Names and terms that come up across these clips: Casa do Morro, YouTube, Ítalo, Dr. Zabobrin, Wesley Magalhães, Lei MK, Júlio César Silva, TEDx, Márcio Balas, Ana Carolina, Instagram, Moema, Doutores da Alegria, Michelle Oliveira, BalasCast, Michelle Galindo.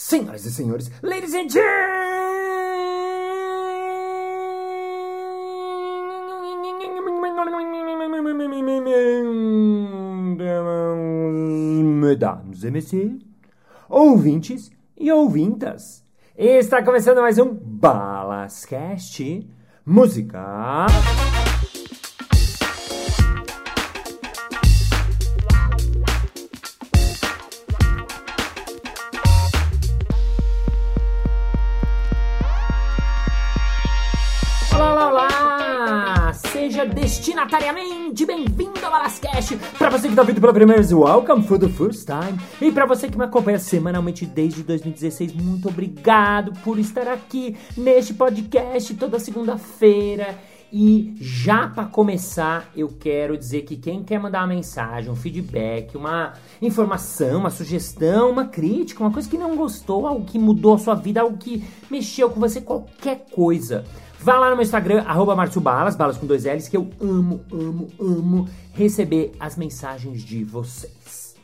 Senhoras e senhores, ladies and gentlemen, mesdames e messieurs, ouvintes e ouvintas, está começando mais um BalasCast Música. Destinatariamente bem-vindo ao BalasCast. Pra você que tá ouvindo pela primeira vez, welcome for the first time. E pra você que me acompanha semanalmente desde 2016, muito obrigado por estar aqui neste podcast toda segunda-feira. E já pra começar, eu quero dizer que quem quer mandar uma mensagem, um feedback, uma informação, uma sugestão, uma crítica, uma coisa que não gostou, algo que mudou a sua vida, algo que mexeu com você, qualquer coisa, vá lá no meu Instagram, @MárcioBalas, balas com 2 L's, que eu amo receber as mensagens de vocês.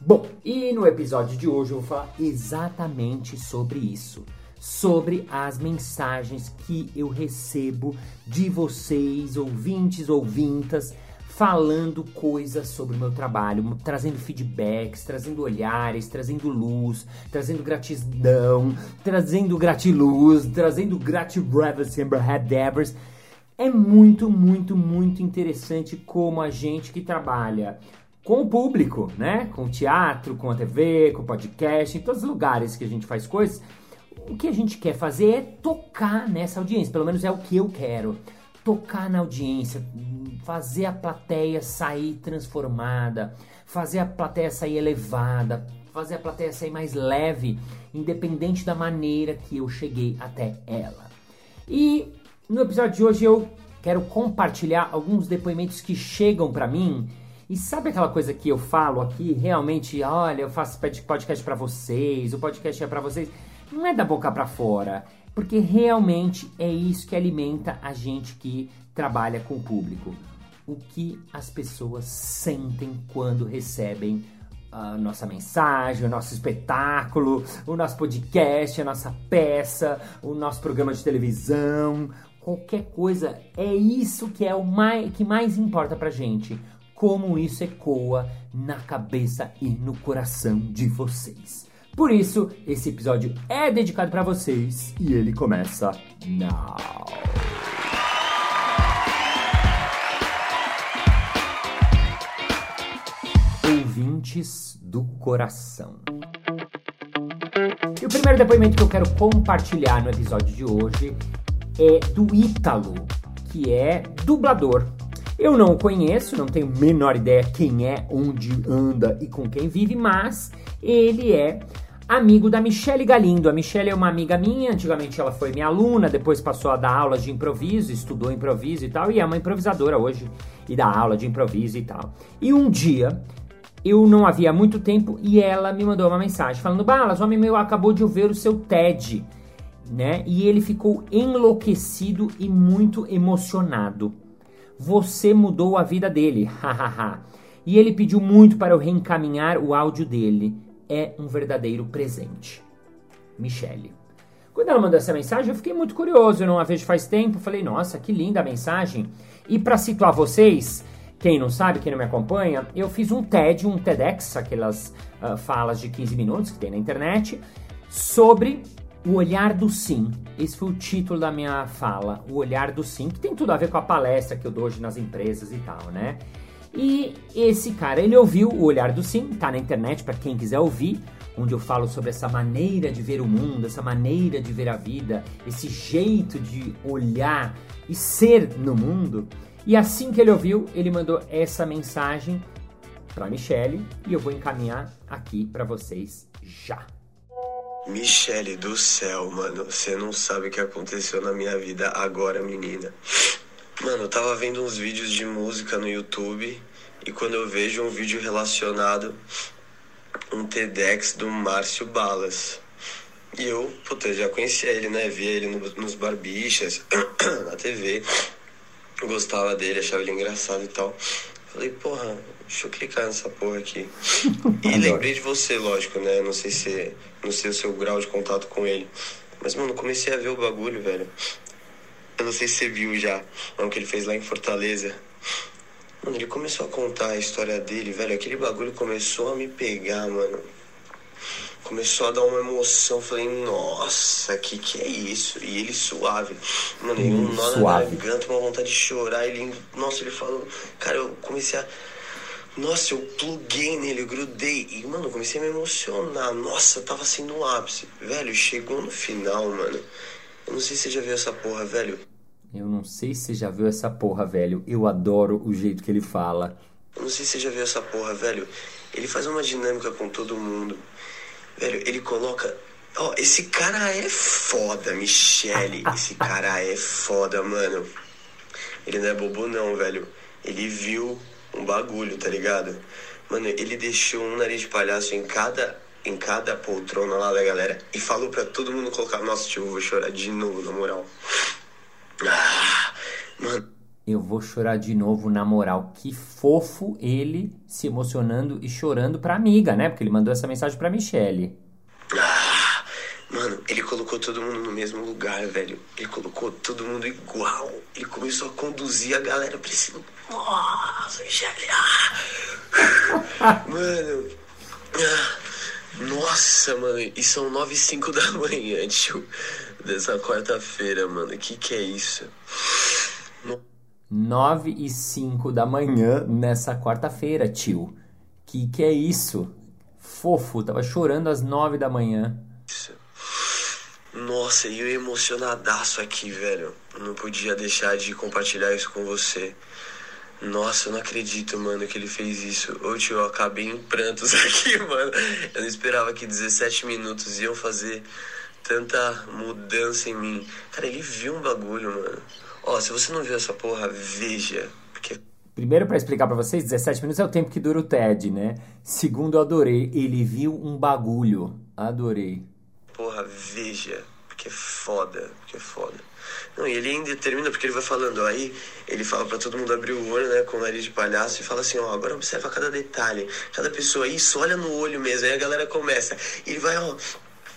Bom, e no episódio de hoje eu vou falar exatamente sobre isso. Sobre as mensagens que eu recebo de vocês, ouvintes, ouvintas, falando coisas sobre o meu trabalho, trazendo feedbacks, trazendo olhares, trazendo luz, trazendo gratidão, trazendo gratiluz, trazendo gratiluz. É muito interessante como a gente que trabalha com o público, né? Com o teatro, com a TV, com o podcast, em todos os lugares que a gente faz coisas, o que a gente quer fazer é tocar nessa audiência, pelo menos é o que eu quero. Tocar na audiência, fazer a plateia sair transformada, fazer a plateia sair elevada, fazer a plateia sair mais leve, independente da maneira que eu cheguei até ela. E no episódio de hoje eu quero compartilhar alguns depoimentos que chegam pra mim. E sabe aquela coisa que eu falo aqui, realmente, olha, eu faço podcast pra vocês, o podcast é pra vocês. Não é da boca pra fora, porque realmente é isso que alimenta a gente que trabalha com o público. O que as pessoas sentem quando recebem a nossa mensagem, o nosso espetáculo, o nosso podcast, a nossa peça, o nosso programa de televisão, qualquer coisa. É isso que é que mais importa pra gente. Como isso ecoa na cabeça e no coração de vocês. Por isso, esse episódio é dedicado pra vocês e ele começa now. Ouvintes do coração. E o primeiro depoimento que eu quero compartilhar no episódio de hoje é do Ítalo, que é dublador. Eu não o conheço, não tenho a menor ideia quem é, onde anda e com quem vive, mas ele é amigo da Michelle Galindo. A Michelle é uma amiga minha, antigamente ela foi minha aluna, depois passou a dar aulas de improviso, estudou improviso e tal, e é uma improvisadora hoje, e dá aula de improviso e tal. E um dia, eu não a via há muito tempo, e ela me mandou uma mensagem falando: Balas, o homem meu acabou de ver o seu TED, né? E ele ficou enlouquecido e muito emocionado. Você mudou a vida dele, hahaha. E ele pediu muito para eu reencaminhar o áudio dele. É um verdadeiro presente. Michelle. Quando ela mandou essa mensagem, eu fiquei muito curioso. Eu não a vejo faz tempo. Falei, nossa, que linda a mensagem. E para situar vocês, quem não sabe, quem não me acompanha, eu fiz um TED, um TEDx, aquelas falas de 15 minutos que tem na internet, sobre o olhar do sim. Esse foi o título da minha fala, o olhar do sim, que tem tudo a ver com a palestra que eu dou hoje nas empresas e tal, né? E esse cara, ele ouviu o olhar do sim, tá na internet pra quem quiser ouvir, onde eu falo sobre essa maneira de ver o mundo, essa maneira de ver a vida, esse jeito de olhar e ser no mundo. E assim que ele ouviu, ele mandou essa mensagem pra Michelle e eu vou encaminhar aqui pra vocês já. Michelle do céu, mano, você não sabe o que aconteceu na minha vida agora, menina. Mano, eu tava vendo uns vídeos de música no YouTube e quando eu vejo um vídeo relacionado, um TEDx do Márcio Balas. E eu, puta, já conhecia ele, né? Via ele nos barbichas, na TV. Gostava dele, achava ele engraçado e tal. Falei, porra, Deixa eu clicar nessa porra aqui. E lembrei de você, lógico, né? Não sei o seu grau de contato com ele. Mas, mano, comecei a ver o bagulho, velho. Eu não sei se você viu já, o que ele fez lá em Fortaleza. Mano, ele começou a contar a história dele, velho. Aquele bagulho começou a me pegar, mano. Começou a dar uma emoção. Falei, nossa, que é isso? E ele suave. Mano, ele um nó na garganta, uma vontade de chorar. Ele, nossa, ele falou... Cara, eu comecei a... Nossa, eu pluguei nele, eu grudei. E, mano, eu comecei a me emocionar. Nossa, eu tava assim no ápice. Velho, chegou no final, mano. Eu não sei se você já viu essa porra, velho. Eu adoro o jeito que ele fala. Ele faz uma dinâmica com todo mundo. Velho, ele coloca... Ó, esse cara é foda, Michelle. Esse cara é foda, mano. Ele não é bobo não, velho. Ele viu... um bagulho, tá ligado? Mano, ele deixou um nariz de palhaço em cada poltrona lá da galera e falou pra todo mundo colocar... Nossa, tio, eu vou chorar de novo, na moral. Ah, mano. Eu vou chorar de novo, na moral. Que fofo ele se emocionando e chorando pra amiga, né? Porque ele mandou essa mensagem pra Michelle. Ah, mano, ele colocou todo mundo no mesmo lugar, velho. Ele colocou todo mundo igual. Ele começou a conduzir a galera pra esse lugar. Nossa, Michelle. Ah. Mano. Ah. Nossa, mano. E são 9h05 da manhã, tio. Dessa quarta-feira, mano. Que é isso? 9h05 da manhã nessa quarta-feira, tio. Que é isso? Fofo. Tava chorando às 9 da manhã. Isso. Nossa, e eu emocionadaço aqui, velho. Não podia deixar de compartilhar isso com você. Nossa, eu não acredito, mano, que ele fez isso. Ô, tio, eu acabei em prantos aqui, mano. Eu não esperava que 17 minutos iam fazer tanta mudança em mim. Cara, ele viu um bagulho, mano. Ó, se você não viu essa porra, veja. Porque... Primeiro, pra explicar pra vocês, 17 minutos é o tempo que dura o TED, né? Segundo, eu adorei. Ele viu um bagulho. Adorei. Porra, veja. Porque é foda, Não, e ele ainda termina, porque ele vai falando, aí ele fala pra todo mundo abrir o olho, né, com o nariz de palhaço, e fala assim, ó, agora observa cada detalhe, cada pessoa, isso, olha no olho mesmo, aí a galera começa, e ele vai, ó,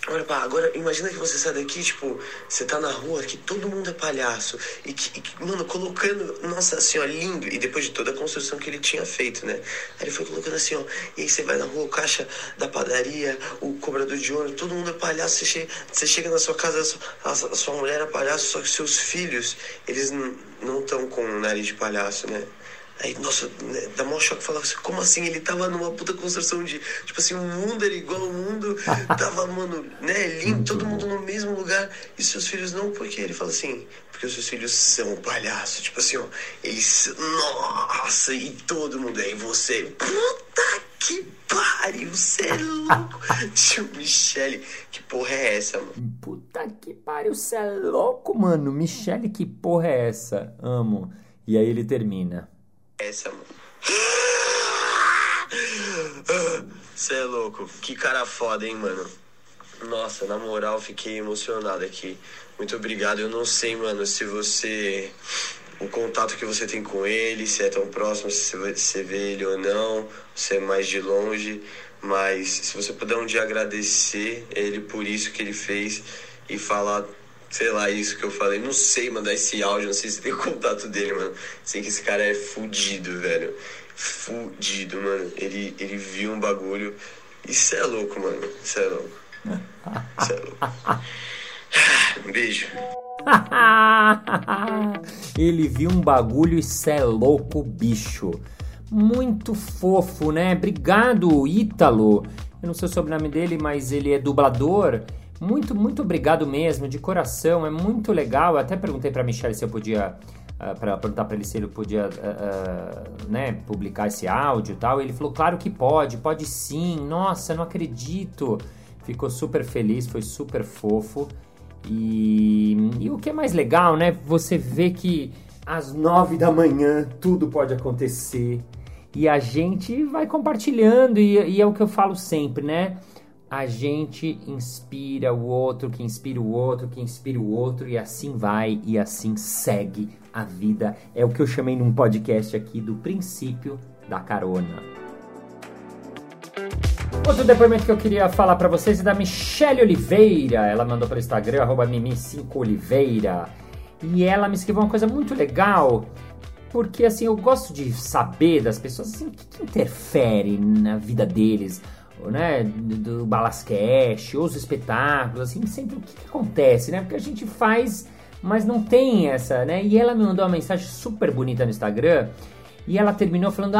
olha, pá, agora imagina que você sai daqui, tipo, você tá na rua, que todo mundo é palhaço, e que, mano, colocando, nossa, assim, ó, lindo, e depois de toda a construção que ele tinha feito, né, aí ele foi colocando assim, ó, e aí você vai na rua, o caixa da padaria, o cobrador de ônibus, todo mundo é palhaço, você chega na sua casa, a sua mulher é palhaço, só que seus filhos, eles não estão com o nariz de palhaço, né. Aí, nossa, né, dá mó choque, falava assim, como assim? Ele tava numa puta construção de... Tipo assim, o mundo era igual ao mundo, tava, mano, né, lindo, todo mundo no mesmo lugar. E seus filhos não, por quê? Ele fala assim, porque os seus filhos são palhaços. Tipo assim, ó, eles... Nossa, e todo mundo aí, você... Puta que pariu, você é louco. Tio Michelle, que porra é essa, mano? Puta que pariu, você é louco, mano. Michelle, que porra é essa? Amo. E aí ele termina... Essa, mano. Cê é louco. Que cara foda, hein, mano. Nossa, na moral, fiquei emocionado aqui. Muito obrigado. Eu não sei, mano, se você... O contato que você tem com ele, se é tão próximo, se você vê ele ou não, se é mais de longe. Mas se você puder um dia agradecer ele por isso que ele fez e falar... Sei lá, isso que eu falei. Não sei mandar esse áudio, não sei se tem contato dele, mano. Sei que esse cara é fudido, velho. Fudido, mano. Ele viu um bagulho. Isso é louco, mano. Isso é louco. Beijo. Ele viu um bagulho e cê é louco, bicho. Muito fofo, né? Obrigado, Ítalo. Eu não sei o sobrenome dele, mas ele é dublador. Muito, muito obrigado mesmo, de coração, é muito legal. Eu até perguntei pra Michelle se eu podia, pra perguntar pra ele se ele podia, né, publicar esse áudio e tal. Ele falou, claro que pode sim, nossa, não acredito. Ficou super feliz, foi super fofo. E o que é mais legal, né, você vê que às 9 da manhã tudo pode acontecer. E a gente vai compartilhando, e é o que eu falo sempre, né? A gente inspira o outro, que inspira o outro, que inspira o outro, e assim vai, e assim segue a vida. É o que eu chamei num podcast aqui do princípio da carona. Outro depoimento que eu queria falar pra vocês é da Michelle Oliveira. Ela mandou pelo Instagram, @mimi5oliveira. E ela me escreveu uma coisa muito legal, porque assim, eu gosto de saber das pessoas assim, o que interfere na vida deles, né, do BalasCast, os espetáculos, assim, sempre o que acontece, né, porque a gente faz, mas não tem essa, né, e ela me mandou uma mensagem super bonita no Instagram, e ela terminou falando,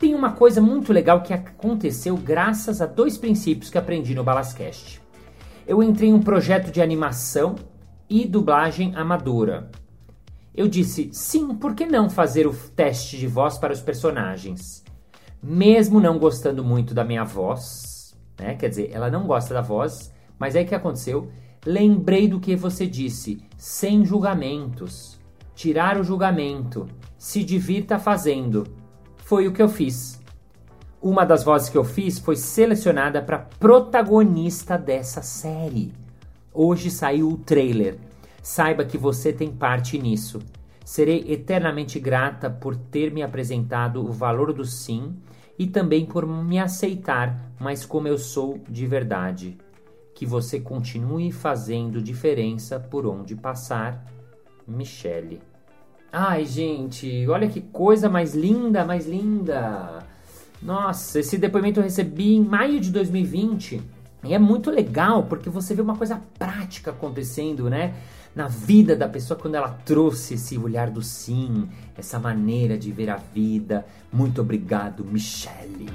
tem uma coisa muito legal que aconteceu graças a 2 princípios que aprendi no BalasCast. Eu entrei em um projeto de animação e dublagem amadora. Eu disse, sim, por que não fazer o teste de voz para os personagens? Mesmo não gostando muito da minha voz, né? Quer dizer, ela não gosta da voz, mas aí o que aconteceu? Lembrei do que você disse, sem julgamentos, tirar o julgamento, se divirta fazendo. Foi o que eu fiz. Uma das vozes que eu fiz foi selecionada para protagonista dessa série. Hoje saiu o trailer. Saiba que você tem parte nisso. Serei eternamente grata por ter me apresentado o valor do sim e também por me aceitar, mas como eu sou de verdade. Que você continue fazendo diferença por onde passar. Michelle. Ai, gente, olha que coisa mais linda, mais linda. Nossa, esse depoimento eu recebi em maio de 2020. E é muito legal, porque você vê uma coisa prática acontecendo, né? Na vida da pessoa, quando ela trouxe esse olhar do sim, essa maneira de ver a vida. Muito obrigado, Michelle.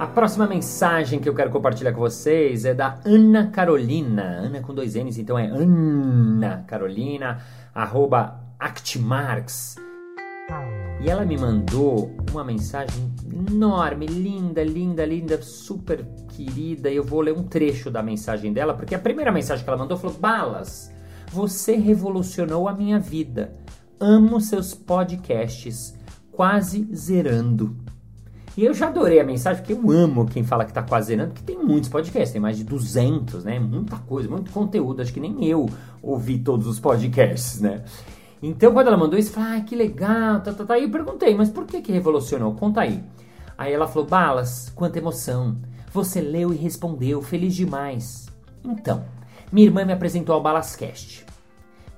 A próxima mensagem que eu quero compartilhar com vocês é da Ana Carolina. Ana com 2 N's, então é Ana Carolina, @actmarx. E ela me mandou uma mensagem enorme, linda, linda, linda, super querida. E eu vou ler um trecho da mensagem dela, porque a primeira mensagem que ela mandou falou: Balas, você revolucionou a minha vida. Amo seus podcasts, quase zerando. E eu já adorei a mensagem, porque eu amo quem fala que tá quase zerando, porque tem muitos podcasts, tem mais de 200, né? Muita coisa, muito conteúdo, acho que nem eu ouvi todos os podcasts, né? Então, quando ela mandou isso, eu falei, que legal, tá. E eu perguntei, mas por que revolucionou? Conta aí. Aí ela falou, Balas, quanta emoção. Você leu e respondeu, feliz demais. Então, minha irmã me apresentou ao BalasCast.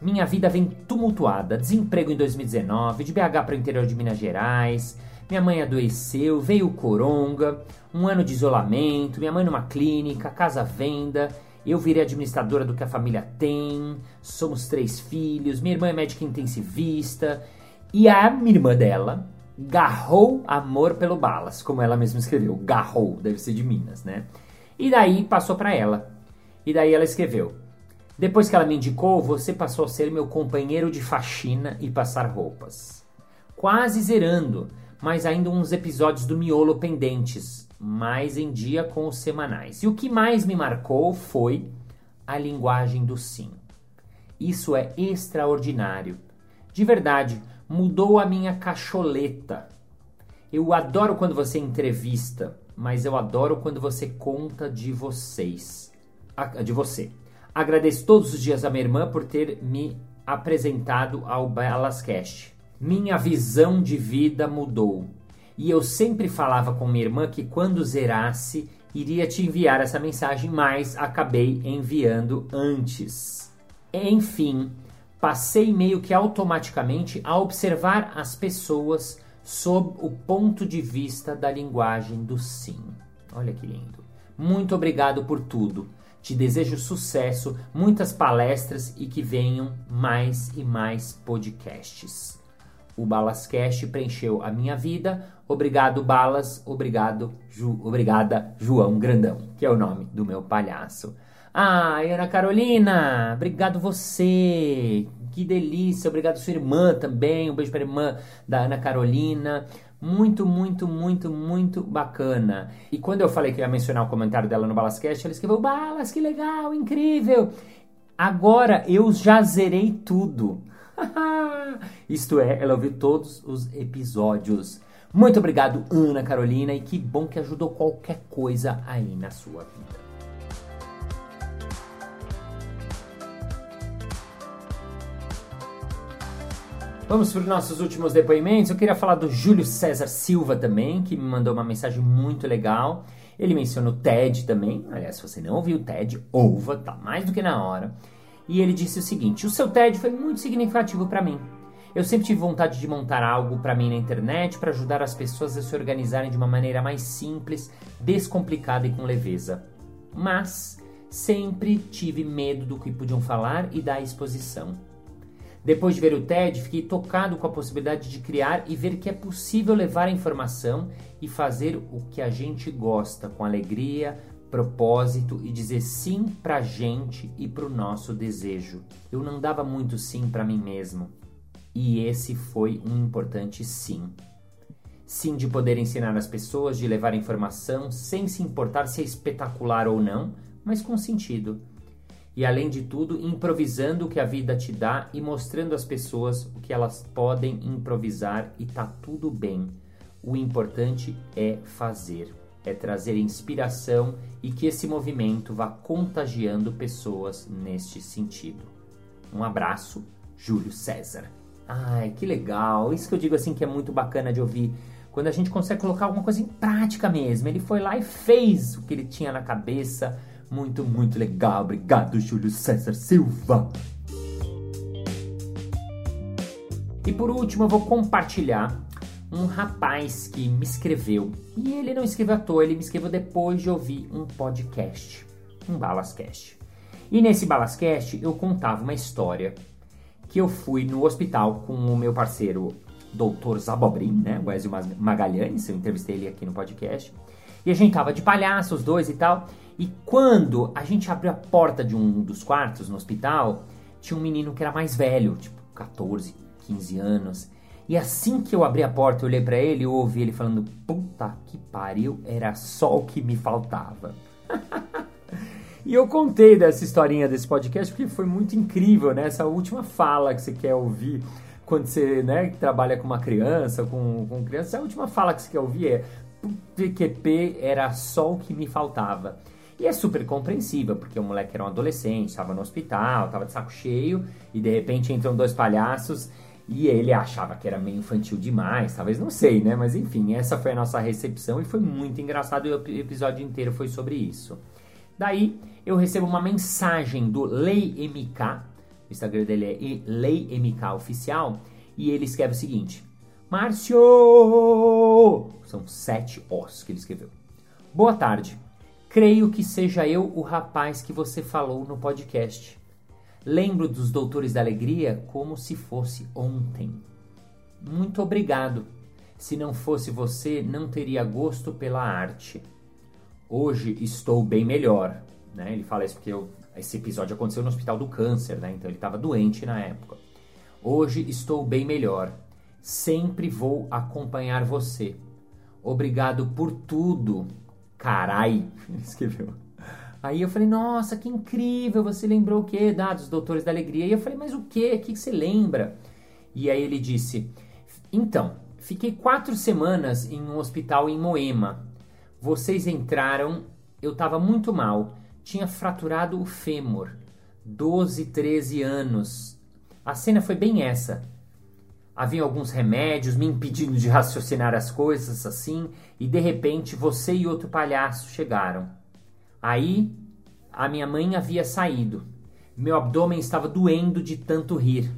Minha vida vem tumultuada, desemprego em 2019, de BH para o interior de Minas Gerais. Minha mãe adoeceu, veio o coronga, um ano de isolamento, minha mãe numa clínica, casa à venda. Eu virei administradora do que a família tem, somos 3 filhos, minha irmã é médica intensivista, e a minha irmã dela garrou amor pelo Balas, como ela mesma escreveu, garrou, deve ser de Minas, né? E daí passou pra ela, e daí ela escreveu, depois que ela me indicou, você passou a ser meu companheiro de faxina e passar roupas. Quase zerando, mas ainda uns episódios do miolo pendentes, mais em dia com os semanais. E o que mais me marcou foi a linguagem do sim. Isso é extraordinário. De verdade, mudou a minha cacholeta. Eu adoro quando você entrevista, mas eu adoro quando você conta de vocês. De você. Agradeço todos os dias a minha irmã por ter me apresentado ao BalasCast. Minha visão de vida mudou. E eu sempre falava com minha irmã que quando zerasse, iria te enviar essa mensagem, mas acabei enviando antes. Enfim, passei meio que automaticamente a observar as pessoas sob o ponto de vista da linguagem do sim. Olha que lindo. Muito obrigado por tudo. Te desejo sucesso, muitas palestras e que venham mais e mais podcasts. O BalasCast preencheu a minha vida. Obrigado, Balas. Obrigado, Obrigada, João Grandão, que é o nome do meu palhaço. Ana Carolina, obrigado você. Que delícia. Obrigado sua irmã também. Um beijo para a irmã da Ana Carolina. Muito, muito, muito, muito bacana. E quando eu falei que ia mencionar o comentário dela no BalasCast, ela escreveu, Balas, que legal, incrível. Agora eu já zerei tudo. Isto é, ela ouviu todos os episódios. Muito obrigado, Ana Carolina, e que bom que ajudou qualquer coisa aí na sua vida. Vamos para os nossos últimos depoimentos. Eu queria falar do Júlio César Silva também, que me mandou uma mensagem muito legal. Ele menciona o TED também. Aliás, se você não ouviu o TED, ouva, tá mais do que na hora. E ele disse o seguinte: o seu TED foi muito significativo para mim. Eu sempre tive vontade de montar algo para mim na internet para ajudar as pessoas a se organizarem de uma maneira mais simples, descomplicada e com leveza. Mas sempre tive medo do que podiam falar e da exposição. Depois de ver o TED, fiquei tocado com a possibilidade de criar e ver que é possível levar a informação e fazer o que a gente gosta, com alegria, propósito e dizer sim pra gente e pro nosso desejo. Eu não dava muito sim pra mim mesmo. E esse foi um importante sim. Sim de poder ensinar as pessoas, de levar informação, sem se importar se é espetacular ou não, mas com sentido. E além de tudo, improvisando o que a vida te dá e mostrando às pessoas o que elas podem improvisar e tá tudo bem. O importante é fazer, é trazer inspiração e que esse movimento vá contagiando pessoas neste sentido. Um abraço, Júlio César. Ai, que legal, isso que eu digo assim que é muito bacana de ouvir, quando a gente consegue colocar alguma coisa em prática mesmo. Ele foi lá e fez o que ele tinha na cabeça, muito, muito legal, obrigado Júlio César Silva. E por último eu vou compartilhar um rapaz que me escreveu, e ele não escreveu à toa, ele me escreveu depois de ouvir um podcast, um BalasCast. E nesse BalasCast eu contava uma história que eu fui no hospital com o meu parceiro Dr. Zabobrin, né, Wesley Magalhães, eu entrevistei ele aqui no podcast, e a gente tava de palhaço, os dois e tal, e quando a gente abriu a porta de um dos quartos no hospital, tinha um menino que era mais velho, tipo 14, 15 anos, e assim que eu abri a porta, eu olhei pra ele, eu ouvi ele falando, puta que pariu, era só o que me faltava. E eu contei dessa historinha desse podcast porque foi muito incrível, né? Essa última fala que você quer ouvir quando você, né, trabalha com uma criança, com criança, a última fala que você quer ouvir é PQP era só o que me faltava. E é super compreensível, porque o moleque era um adolescente, estava no hospital, estava de saco cheio, e de repente entram dois palhaços e ele achava que era meio infantil demais, talvez, não sei, né? Mas enfim, essa foi a nossa recepção e foi muito engraçado e o episódio inteiro foi sobre isso. Daí eu recebo uma mensagem do Lei MK, o Instagram dele é Lei MK Oficial, e ele escreve o seguinte: Márcio! São 7 Os que ele escreveu. Boa tarde, creio que seja eu o rapaz que você falou no podcast. Lembro dos Doutores da Alegria como se fosse ontem. Muito obrigado. Se não fosse você, não teria gosto pela arte. Hoje estou bem melhor, né? Ele fala isso porque esse episódio aconteceu no Hospital do Câncer, né? Então ele estava doente na época. Hoje estou bem melhor. Sempre vou acompanhar você. Obrigado por tudo. Carai, ele escreveu. Aí eu falei, nossa, que incrível, você lembrou o quê? Dos Doutores da Alegria. E eu falei, mas o quê? O que você lembra? E aí ele disse, então, fiquei 4 semanas em um hospital em Moema. Vocês entraram, eu tava muito mal, tinha fraturado o fêmur, 12, 13 anos. A cena foi bem essa. Havia alguns remédios me impedindo de raciocinar as coisas assim, e de repente você e outro palhaço chegaram. Aí a minha mãe havia saído, meu abdômen estava doendo de tanto rir.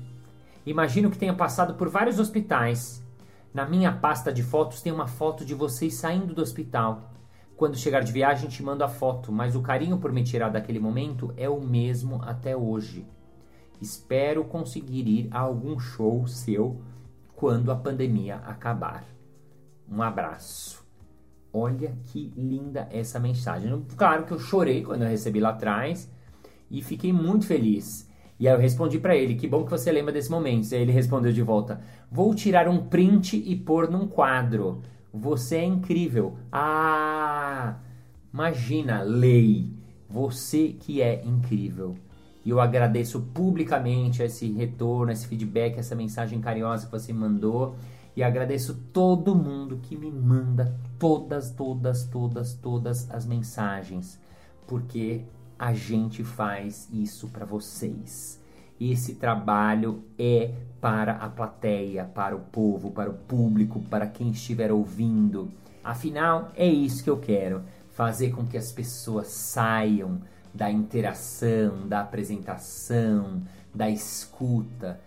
Imagino que tenha passado por vários hospitais. Na minha pasta de fotos tem uma foto de vocês saindo do hospital. Quando chegar de viagem te mando a foto, mas o carinho por me tirar daquele momento é o mesmo até hoje. Espero conseguir ir a algum show seu quando a pandemia acabar. Um abraço. Olha que linda essa mensagem. Claro que eu chorei quando eu recebi lá atrás e fiquei muito feliz. E aí eu respondi pra ele, que bom que você lembra desse momento. E aí ele respondeu de volta, vou tirar um print e pôr num quadro. Você é incrível. Ah, imagina, Lei, você que é incrível. E eu agradeço publicamente esse retorno, esse feedback, essa mensagem carinhosa que você mandou. E agradeço todo mundo que me manda todas as mensagens. Porque a gente faz isso pra vocês. Esse trabalho é para a plateia, para o povo, para o público, para quem estiver ouvindo. Afinal, é isso que eu quero, fazer com que as pessoas saiam da interação, da apresentação, da escuta,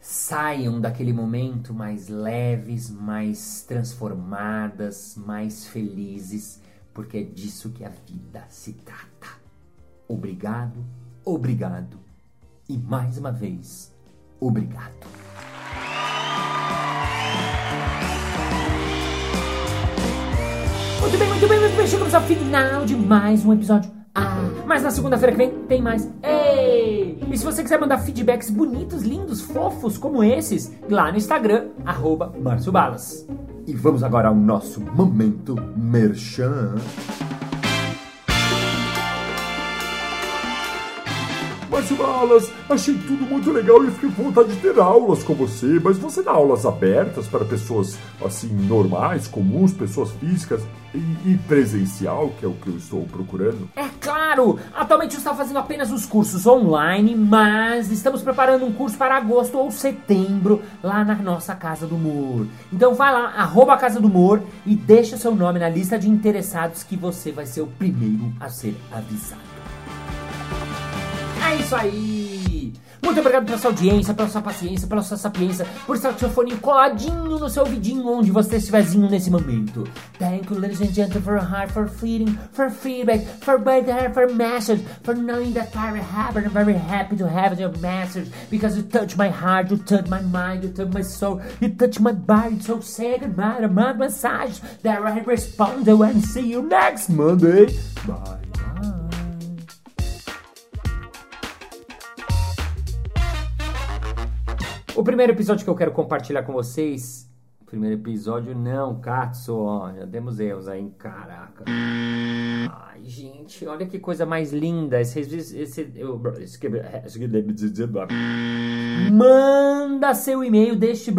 saiam daquele momento mais leves, mais transformadas, mais felizes, porque é disso que a vida se trata. Obrigado, obrigado e mais uma vez, obrigado. Muito bem, chegamos ao final de mais um episódio. Mas na segunda-feira que vem tem mais. Ei! E se você quiser mandar feedbacks bonitos, lindos, fofos como esses, lá no Instagram, @MárcioBalas. E vamos agora ao nosso Momento Merchan. Márcio Balas, achei tudo muito legal e fiquei com vontade de ter aulas com você, mas você dá aulas abertas para pessoas, assim, normais, comuns, pessoas físicas e presencial, que é o que eu estou procurando? É claro! Atualmente eu estou fazendo apenas os cursos online, mas estamos preparando um curso para agosto ou setembro, lá na nossa Casa do Morro. Então vai lá, @Casa do Morro e deixa seu nome na lista de interessados que você vai ser o primeiro a ser avisado. É isso aí! Muito obrigado pela sua audiência, pela sua paciência, pela sua sapiência, por estar com seu fone coladinho no seu ouvidinho onde você estiverzinho nesse momento. Thank you, ladies and gentlemen, for your heart, for feeding, for feedback, for better, for message, for knowing that I have, and I'm very happy to have your message, because you touch my heart, you touch my mind, you touch my soul, you touch my body, so say goodbye, my message, that I respond to and see you next Monday. Bye. O primeiro episódio que eu quero compartilhar com vocês... Primeiro episódio não, Katsu, ó, já demos erros aí, caraca. Ai, gente, olha que coisa mais linda. Manda seu e-mail deste...